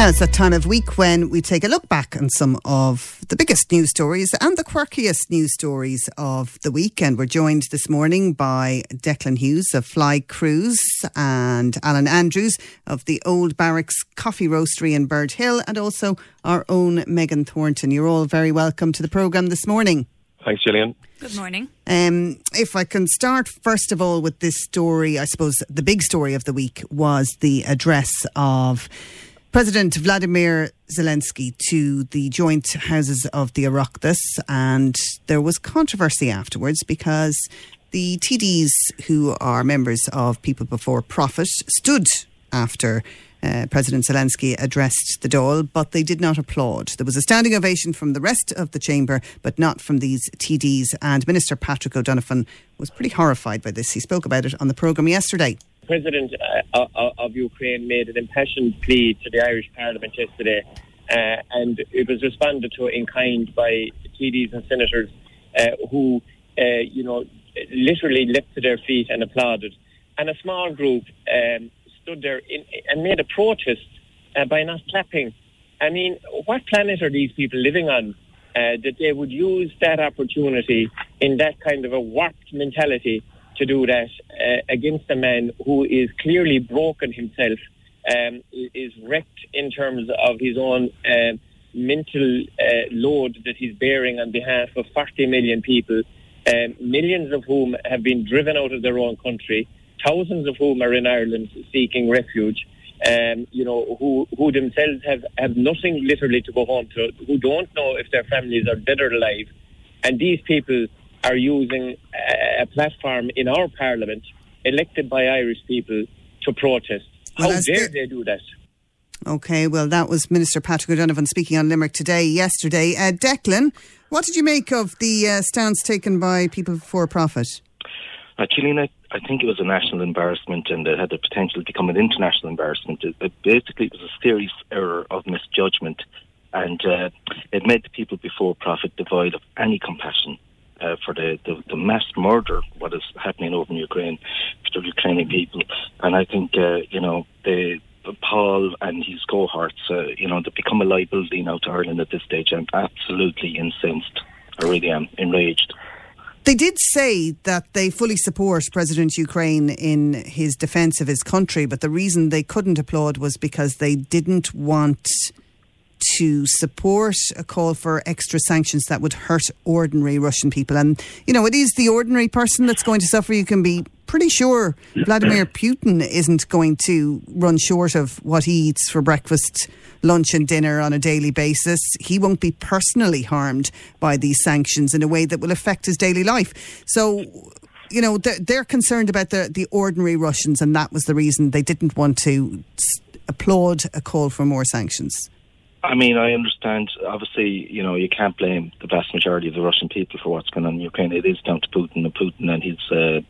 Now it's that time of week when we take a look back on some of the biggest news stories and the quirkiest news stories of the week. And we're joined this morning by Declan Hughes of Fly Cruise and Alan Andrews of the Old Barracks Coffee Roastery in Bird Hill, and also our own Megan Thornton. You're all very welcome to the programme this morning. Thanks, Gillian. Good morning. If I can start, first of all, with this story, I suppose the big story of the week was the address of President Vladimir Zelensky to the joint houses of the Oireachtas, and there was controversy afterwards because the TDs, who are members of People Before Profit, stood after President Zelensky addressed the Dáil, but they did not applaud. There was a standing ovation from the rest of the chamber, but not from these TDs, and Minister Patrick O'Donovan was pretty horrified by this. He spoke about it on the programme yesterday. The President of Ukraine made an impassioned plea to the Irish Parliament yesterday, and it was responded to in kind by TDs and senators who, literally leapt to their feet and applauded. And a small group stood there and made a protest by not clapping. I mean, what planet are these people living on that they would use that opportunity in that kind of a warped mentality to do that against a man who is clearly broken himself, is wrecked in terms of his own mental load that he's bearing on behalf of 40 million people, millions of whom have been driven out of their own country, thousands of whom are in Ireland seeking refuge, who themselves have nothing literally to go home to, who don't know if their families are dead or alive. And these people are using a platform in our parliament, elected by Irish people, to protest. How dare they do that? OK, well, that was Minister Patrick O'Donovan speaking on Limerick Today yesterday. Declan, what did you make of the stance taken by People Before Profit? Gillian, I think it was a national embarrassment, and it had the potential to become an international embarrassment. It was a serious error of misjudgment, and it made the People Before Profit devoid of any compassion for the mass murder, what is happening over in Ukraine, for the Ukrainian people. And I think, Paul and his cohorts, they've become a liability now to Ireland at this stage. I'm absolutely incensed. I really am enraged. They did say that they fully support President Ukraine in his defence of his country, but the reason they couldn't applaud was because they didn't want to support a call for extra sanctions that would hurt ordinary Russian people. And, it is the ordinary person that's going to suffer. You can be pretty sure Vladimir Putin isn't going to run short of what he eats for breakfast, lunch and dinner on a daily basis. He won't be personally harmed by these sanctions in a way that will affect his daily life. So, they're concerned about the ordinary Russians, and that was the reason they didn't want to applaud a call for more sanctions. I mean, I understand, obviously, you can't blame the vast majority of the Russian people for what's going on in Ukraine. It is down to Putin and his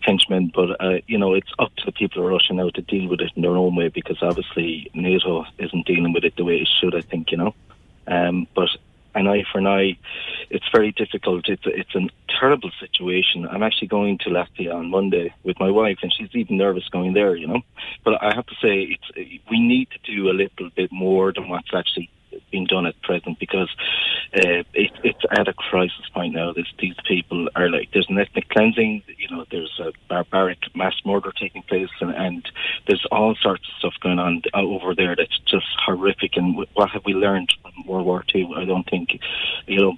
henchmen. But, it's up to the people of Russia now to deal with it in their own way, because obviously NATO isn't dealing with it the way it should, I think, But an eye for an eye, it's very difficult. It's a terrible situation. I'm actually going to Latvia on Monday with my wife, and she's even nervous going there, But I have to say, we need to do a little bit more than what's actually being done at present, because it's at a crisis point now. These people are there's an ethnic cleansing, there's a barbaric mass murder taking place, and there's all sorts of stuff going on over there that's just horrific. And what have we learned from World War II? I don't think,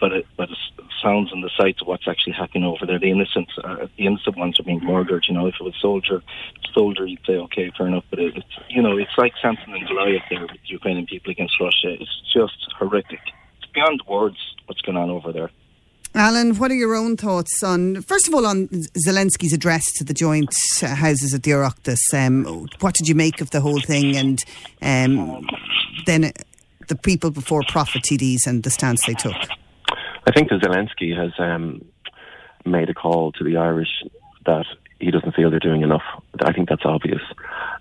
but it sounds on the sights of what's actually happening over there. The innocent ones are being murdered. If it was soldier, you'd say, okay, fair enough. But it's like Samson and Goliath there with the Ukrainian people against Russia. It's just horrific. It's beyond words what's going on over there. Alan, what are your own thoughts on, first of all, on Zelensky's address to the joint houses at the Oireachtas? What did you make of the whole thing? And then the People Before Profit TDs and the stance they took? I think that Zelensky has made a call to the Irish that he doesn't feel they're doing enough. I think that's obvious.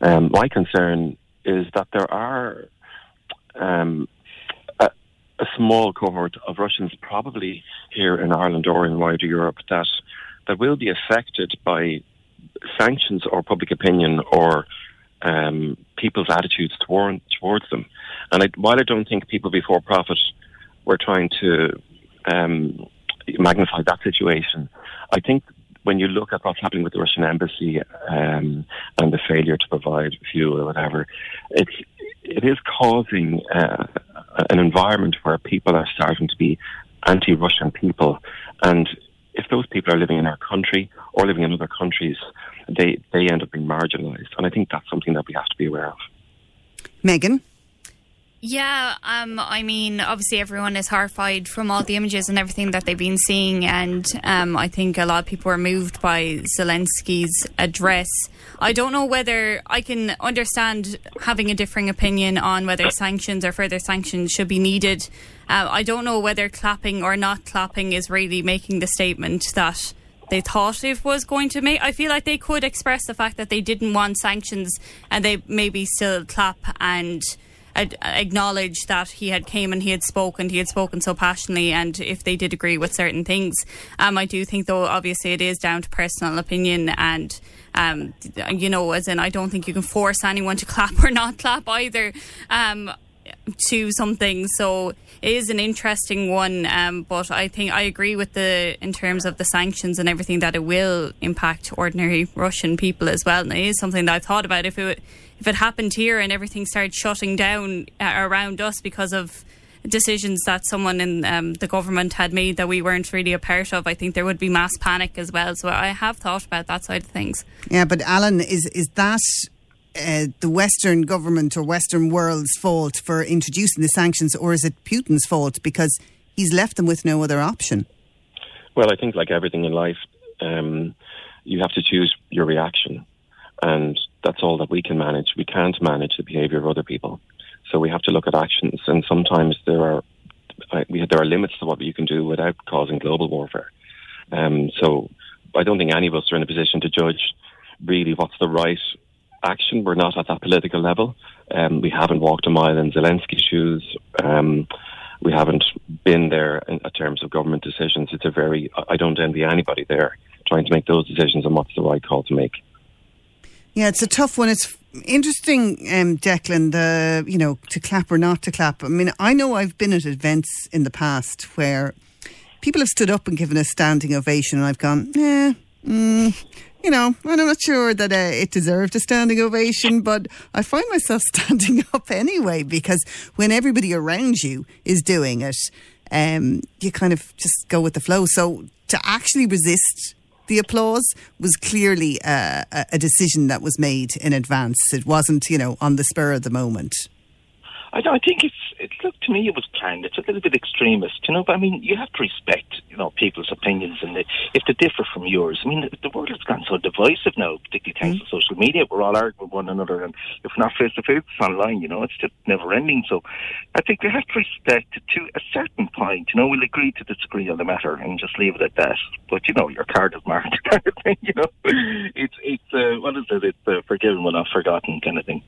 My concern is that there are a small cohort of Russians, probably here in Ireland or in wider Europe, that will be affected by sanctions or public opinion or people's attitudes towards them. And while I don't think People Before Profit were trying to magnify that situation, I think when you look at what's happening with the Russian embassy and the failure to provide fuel or whatever, it is causing an environment where people are starting to be anti-Russian people. And if those people are living in our country or living in other countries, they end up being marginalised. And I think that's something that we have to be aware of. Megan? Yeah, I mean, obviously everyone is horrified from all the images and everything that they've been seeing, and I think a lot of people are moved by Zelensky's address. I don't know whether I can understand having a differing opinion on whether sanctions or further sanctions should be needed. I don't know whether clapping or not clapping is really making the statement that they thought it was going to make. I feel like they could express the fact that they didn't want sanctions and they maybe still clap and acknowledge that he had came and he had spoken so passionately, and if they did agree with certain things. I do think, though, obviously it is down to personal opinion, and you know, as in, I don't think you can force anyone to clap or not clap either to something. So it is an interesting one, but I think I agree with in terms of the sanctions and everything, that it will impact ordinary Russian people as well. And it is something that I've thought about. If it happened here and everything started shutting down around us because of decisions that someone in the government had made that we weren't really a part of, I think there would be mass panic as well. So I have thought about that side of things. Yeah, but Alan, is that the Western government or Western world's fault for introducing the sanctions, or is it Putin's fault because he's left them with no other option? Well, I think like everything in life, you have to choose your reaction. And that's all that we can manage. We can't manage the behaviour of other people. So we have to look at actions. And sometimes there are limits to what you can do without causing global warfare. So I don't think any of us are in a position to judge really what's the right action. We're not at that political level. We haven't walked a mile in Zelensky's shoes. We haven't been there in terms of government decisions. I don't envy anybody there trying to make those decisions on what's the right call to make. Yeah, it's a tough one. It's interesting, Declan, to clap or not to clap. I mean, I know I've been at events in the past where people have stood up and given a standing ovation, and I've gone, I'm not sure that it deserved a standing ovation, but I find myself standing up anyway, because when everybody around you is doing it, you kind of just go with the flow. So to actually resist the applause was clearly a decision that was made in advance. It wasn't, on the spur of the moment. I think it looked to me it was planned. It's a little bit extremist, But I mean, you have to respect, people's opinions, and if they differ from yours. I mean, the world has gone so divisive now, particularly thanks to social media. We're all arguing with one another, and if we're not face to face, it's online. It's just never ending. So, I think we have to respect to a certain point. We'll agree to disagree on the matter and just leave it at that. But your card is marked, kind of thing. It's what is it? It's forgiven but not forgotten, kind of thing.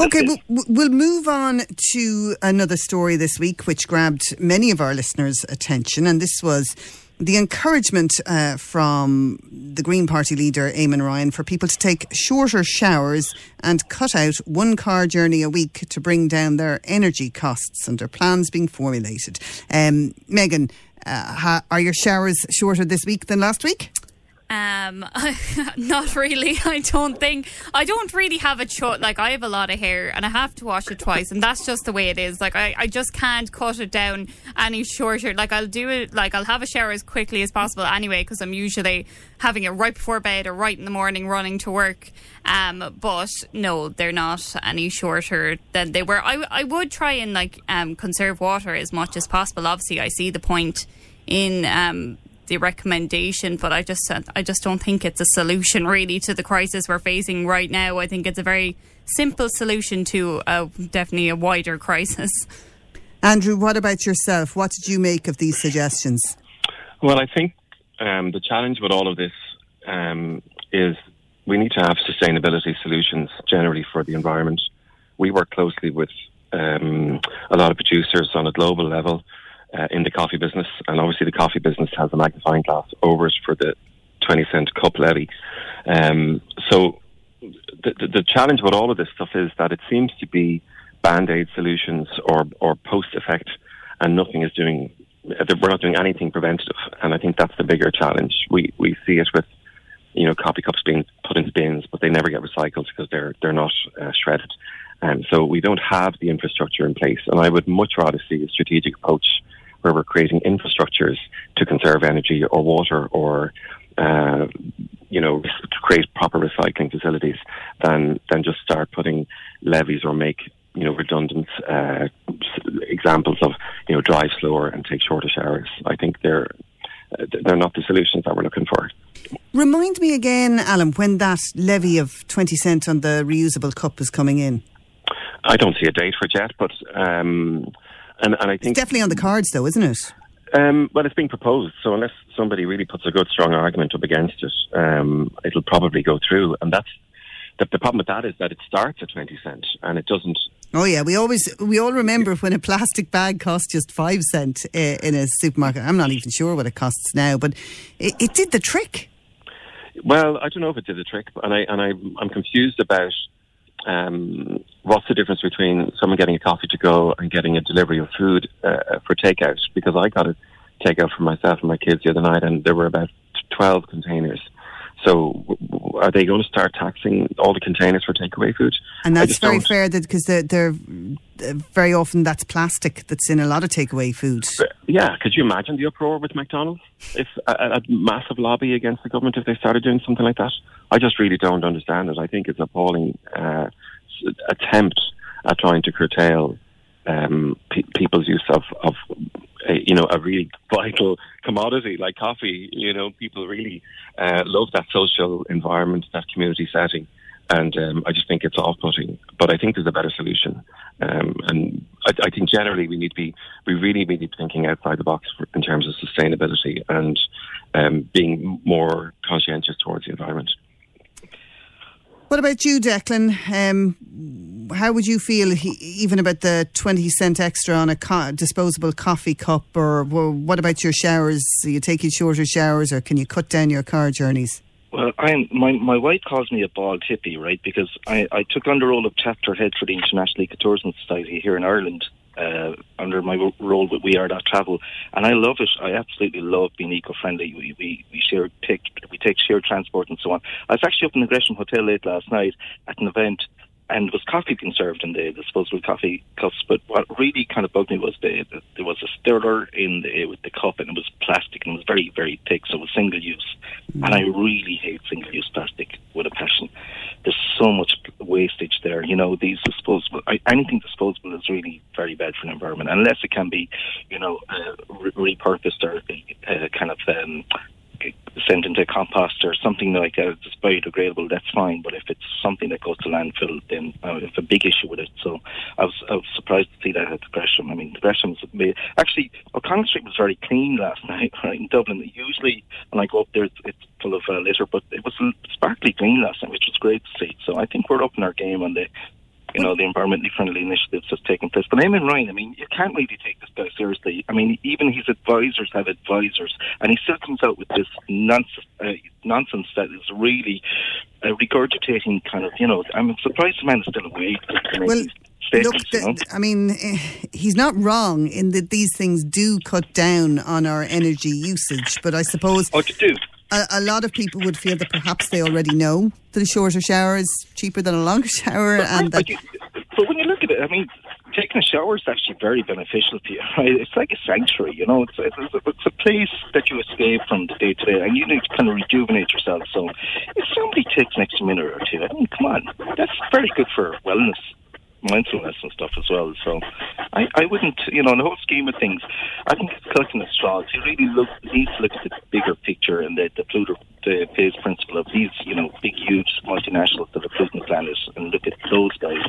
Okay, we'll move on to another story this week which grabbed many of our listeners' attention, and this was the encouragement from the Green Party leader, Eamon Ryan, for people to take shorter showers and cut out one car journey a week to bring down their energy costs, and their plans being formulated. Megan, are your showers shorter this week than last week? Not really, I don't think. I don't really have a choice. Like, I have a lot of hair and I have to wash it twice, and that's just the way it is. Like, I just can't cut it down any shorter. Like, I'll do it, like, I'll have a shower as quickly as possible anyway, because I'm usually having it right before bed or right in the morning running to work. But no, they're not any shorter than they were. I would try and, conserve water as much as possible. Obviously, I see the point in the recommendation, but I just don't think it's a solution really to the crisis we're facing right now. I think it's a very simple solution to definitely a wider crisis. Andrew, what about yourself? What did you make of these suggestions? Well, I think the challenge with all of this is we need to have sustainability solutions generally for the environment. We work closely with a lot of producers on a global level in the coffee business, and obviously the coffee business has a magnifying glass over it for the 20-cent cup levy. So the challenge with all of this stuff is that it seems to be band-aid solutions or post-effect, and nothing is doing. We're not doing anything preventative, and I think that's the bigger challenge. We see it with, you know, coffee cups being put in bins, but they never get recycled because they're not shredded. So we don't have the infrastructure in place, and I would much rather see a strategic approach where we're creating infrastructures to conserve energy or water or, you know, to create proper recycling facilities than just start putting levies or make, you know, redundant examples of, you know, drive slower and take shorter showers. I think they're not the solutions that we're looking for. Remind me again, Alan, when that levy of 20 cent on the reusable cup is coming in. I don't see a date for it yet, but and I think it's definitely on the cards, though, isn't it? Well, it's being proposed, so unless somebody really puts a good, strong argument up against it, it'll probably go through. And that's the problem with that is that it starts at 20 cent, and it doesn't. Oh yeah, we all remember when a plastic bag cost just 5 cent in a supermarket. I'm not even sure what it costs now, but it did the trick. Well, I don't know if it did the trick, and I'm confused about what's the difference between someone getting a coffee to go and getting a delivery of food for takeout, because I got a takeout for myself and my kids the other night, and there were about 12 containers. So are they going to start taxing all the containers for takeaway food? And that's very fair, because they're very often that's plastic that's in a lot of takeaway food. Yeah, could you imagine the uproar with McDonald's? If a massive lobby against the government if they started doing something like that? I just really don't understand it. I think it's an appalling attempt at trying to curtail people's use of you know, a really vital commodity like coffee. You know, people really love that social environment, that community setting, and I just think it's off-putting. But I think there's a better solution, and I think generally we really need to be thinking outside the box in terms of sustainability and being more conscientious towards the environment. What about you, Declan? How would you feel even about the 20 cent extra on a disposable coffee cup? Or what about your showers? Are you taking shorter showers, or can you cut down your car journeys? Well, my wife calls me a bald hippie, right? Because I took on the role of chapter head for the International Ecotourism Society here in Ireland under my role with We Are That Travel. And I love it. I absolutely love being eco-friendly. We take shared transport and so on. I was actually up in the Gresham Hotel late last night at an event, and was coffee conserved in the disposable coffee cups. But what really kind of bugged me was there was a stirrer in with the cup, and it was plastic, and it was very, very thick, so it was single use. And I really hate single use plastic with a passion. There's so much wastage there. You know, these disposable, anything disposable is really very bad for the environment, unless it can be, you know, repurposed or kind of sent into a compost or something like that. If it's biodegradable, that's fine, but if it's something that goes to landfill, then I have a big issue with it. So I was surprised to see that at Gresham. I mean, Gresham's actually, O'Connell Street was very clean last night, right, in Dublin. Usually when I go up there, it's full of litter, but it was sparkly clean last night, which was great to see. So I think we're up in our game on the, you know, the environmentally friendly initiatives that's taking place. But Eamon Ryan, I mean, you can't really take this guy seriously. I mean, even his advisors have advisors, and he still comes out with this nonsense that is really regurgitating kind of, you know, I'm surprised the man is still awake. Well, look, I mean, he's not wrong in that these things do cut down on our energy usage, but I suppose... Oh, they do. A lot of people would feel that perhaps they already know that a shorter shower is cheaper than a longer shower. But when you look at it, I mean, taking a shower is actually very beneficial to you, right? It's like a sanctuary, you know. It's a place that you escape from the day to day, and you need to kind of rejuvenate yourself. So if somebody takes an extra minute or two, I mean, come on, that's very good for wellness, mindfulness and stuff as well. So I wouldn't, you know, in the whole scheme of things, I think it's collecting at straws. You really needs to look at the bigger picture and the polluter pays principle of these, you know, big, huge multinationals that are polluting the planet, and look at those guys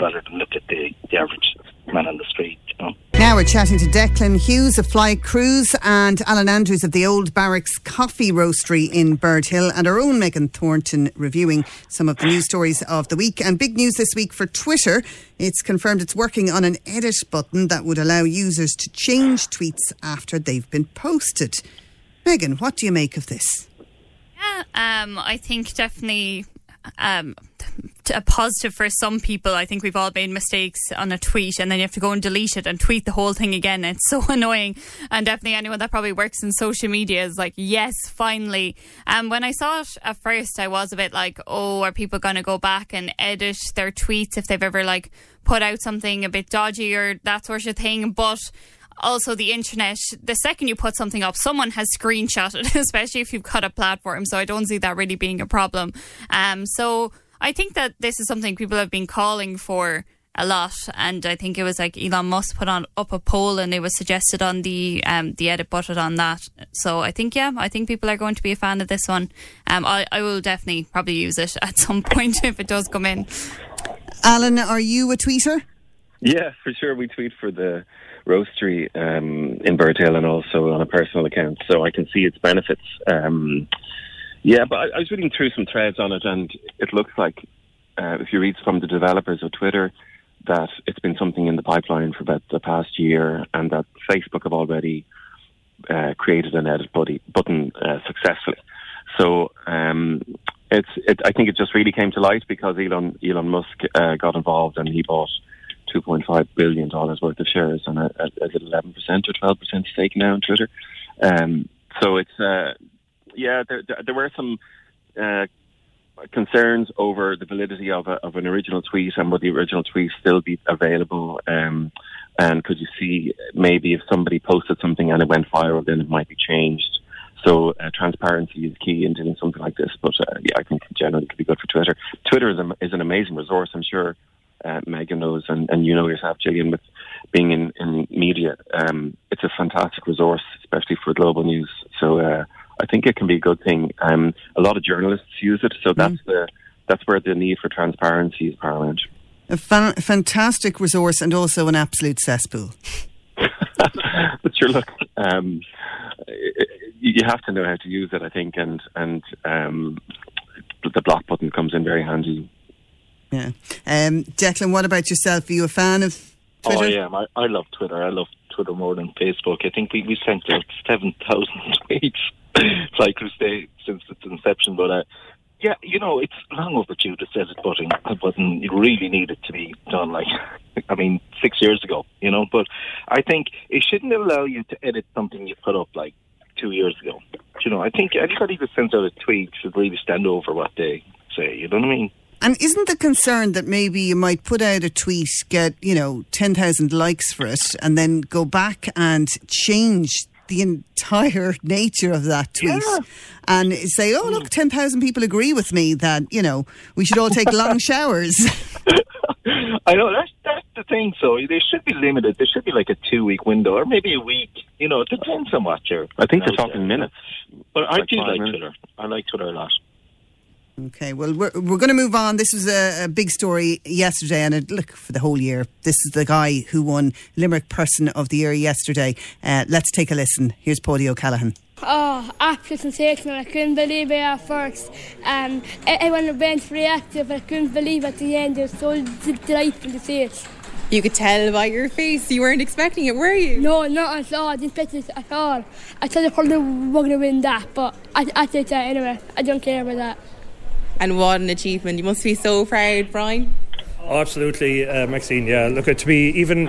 rather than look at the average man on the street, you know. Now we're chatting to Declan Hughes of Fly Cruise and Alan Andrews of the Old Barracks Coffee Roastery in Bird Hill, and our own Megan Thornton reviewing some of the news stories of the week. And big news this week for Twitter. It's confirmed it's working on an edit button that would allow users to change tweets after they've been posted. Megan, what do you make of this? Yeah, I think definitely a positive for some people. I think we've all made mistakes on a tweet and then you have to go and delete it and tweet the whole thing again. It's so annoying, and definitely anyone that probably works in social media is like, yes, finally. And when I saw it at first, I was a bit like, oh, are people going to go back and edit their tweets if they've ever like put out something a bit dodgy or that sort of thing? But also the internet, the second you put something up, someone has screenshotted, especially if you've got a platform. So I don't see that really being a problem. So I think that this is something people have been calling for a lot. And I think it was like Elon Musk put on up a poll and it was suggested on the edit button on that. So I think, yeah, I think people are going to be a fan of this one. I will definitely probably use it at some point if it does come in. Alan, are you a tweeter? Yeah, for sure. We tweet for the roastery in Bird Hill and also on a personal account, so I can see its benefits. But I was reading through some threads on it, and it looks like, if you read from the developers of Twitter, that it's been something in the pipeline for about the past year, and that Facebook have already created an edit button successfully. So I think it just really came to light because Elon Musk got involved and he bought $2.5 billion worth of shares and a 11% or 12% stake now in Twitter. So it's, there were some concerns over the validity of an original tweet, and would the original tweet still be available? And could you see maybe if somebody posted something and it went viral, then it might be changed. So transparency is key in doing something like this. But I think generally it could be good for Twitter. Twitter is an amazing resource, I'm sure. Megan knows, and you know yourself, Gillian, with being in media, it's a fantastic resource, especially for global news. So I think it can be a good thing. A lot of journalists use it, so that's where the need for transparency is paramount. A fantastic resource and also an absolute cesspool. But sure, look, you have to know how to use it, I think, and the block button comes in very handy. Yeah. Declan, what about yourself? Are you a fan of Twitter? Oh, yeah, I love Twitter. I love Twitter more than Facebook. I think we sent out 7,000 tweets, Fly Cruise Day, since its inception. But, it's long overdue, the edit button. It really needed to be done, 6 years ago, But I think it shouldn't allow you to edit something you put up, 2 years ago. I think anybody that sends out a tweet should really stand over what they say. You know what I mean? And isn't the concern that maybe you might put out a tweet, get, 10,000 likes for it, and then go back and change the entire nature of that tweet and say, oh, look, 10,000 people agree with me that, we should all take long showers. I know, that's the thing. So they should be limited. There should be a 2-week window or maybe a week. It depends on what you're... I think they're talking minutes. But I do like Twitter. I like Twitter a lot. Okay, well, we're going to move on. This was a big story yesterday, and for the whole year. This is the guy who won Limerick Person of the Year yesterday. Let's take a listen. Here's Paulie O'Callaghan. Oh, absolute sensational. I couldn't believe it at first. Everyone was reactive. I couldn't believe at the end. It was so delightful to see it. You could tell by your face. You weren't expecting it, were you? No, not at all. I didn't expect it at all. I thought I probably were going to win that, but I take that anyway. I don't care about that. And what an achievement. You must be so proud, Brian. Absolutely, Maxine, yeah. Look, to be even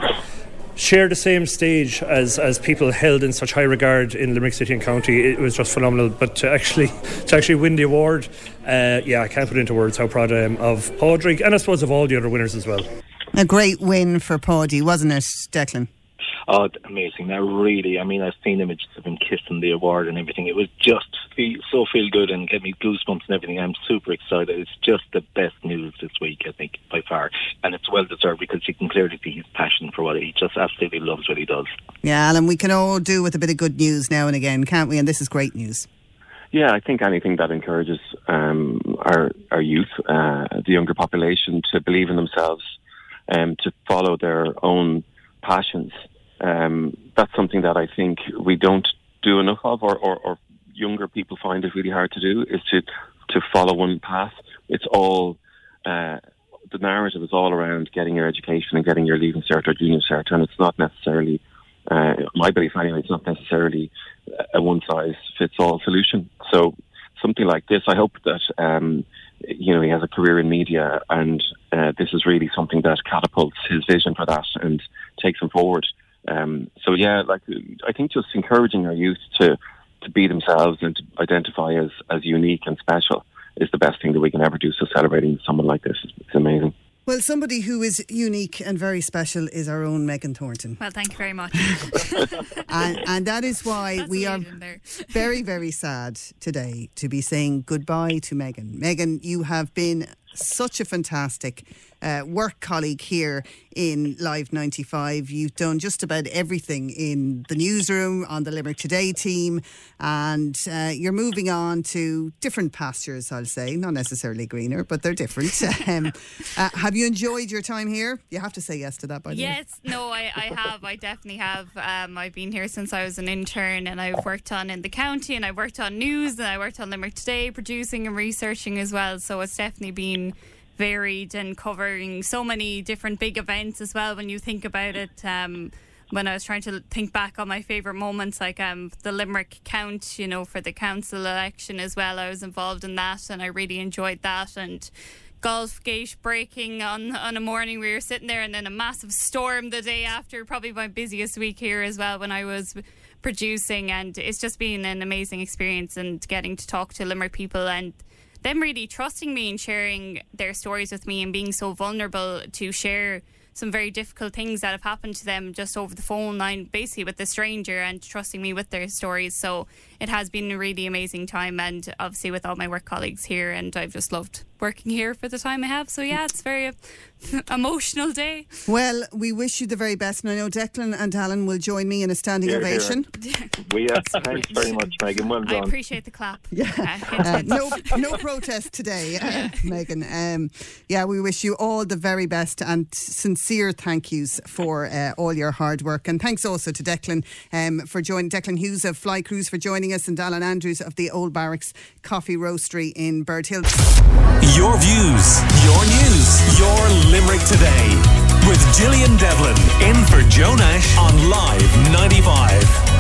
share the same stage as people held in such high regard in Limerick City and County, it was just phenomenal. But to actually win the award, I can't put into words how proud I am of Padraig and I suppose of all the other winners as well. A great win for Padraig, wasn't it, Declan? Oh, amazing. Now, really, I've seen images of him kissing the award and everything. It was just so feel good and get me goosebumps and everything. I'm super excited. It's just the best news this week, I think, by far. And it's well-deserved because you can clearly see his passion for what he just absolutely loves what he does. Yeah, Alan, we can all do with a bit of good news now and again, can't we? And this is great news. Yeah, I think anything that encourages our youth, the younger population, to believe in themselves and to follow their own passions. That's something that I think we don't do enough of, or younger people find it really hard to do, is to follow one path. It's all, the narrative is all around getting your education and getting your Leaving Cert or Junior Cert, and it's not necessarily, my belief anyway, it's not necessarily a one-size-fits-all solution. So something like this, I hope that you know, he has a career in media, and this is really something that catapults his vision for that and takes him forward. So yeah, like I think just encouraging our youth to be themselves and to identify as unique and special is the best thing that we can ever do. So celebrating someone like this is amazing. Well, somebody who is unique and very special is our own Megan Thornton. Well, thank you very much. and that is why we are very, very sad today to be saying goodbye to Megan. Megan, you have been such a fantastic work colleague here in Live 95. You've done just about everything in the newsroom, on the Limerick Today team, and you're moving on to different pastures, I'll say. Not necessarily greener, but they're different. Have you enjoyed your time here? You have to say yes to that, by the way. Yes, no, I have. I definitely have. I've been here since I was an intern, and I've worked on in the county, and I've worked on news, and I worked on Limerick Today, producing and researching as well. So it's definitely been varied and covering so many different big events as well. When you think about it, when I was trying to think back on my favourite moments, like the Limerick Count, you know, for the council election as well, I was involved in that and I really enjoyed that. And golf gate breaking on a morning we were sitting there, and then a massive storm the day after, probably my busiest week here as well when I was producing. And it's just been an amazing experience, and getting to talk to Limerick people and them really trusting me and sharing their stories with me and being so vulnerable to share some very difficult things that have happened to them just over the phone line, basically with a stranger, and trusting me with their stories. So it has been a really amazing time, and obviously with all my work colleagues here, and I've just loved working here for the time I have. So yeah, it's very emotional day. Well, we wish you the very best, and I know Declan and Alan will join me in a standing ovation. We thanks very much, Megan. Well done. I appreciate the clap. Yeah. No protest today, Megan. We wish you all the very best, and sincere thank yous for all your hard work, and thanks also to Declan for joining, Declan Hughes of Fly Cruise for joining us, and Alan Andrews of the Old Barracks Coffee Roastery in Bird Hill. Your views, your news, your Limerick Today with Gillian Devlin in for Joe Nash on Live 95.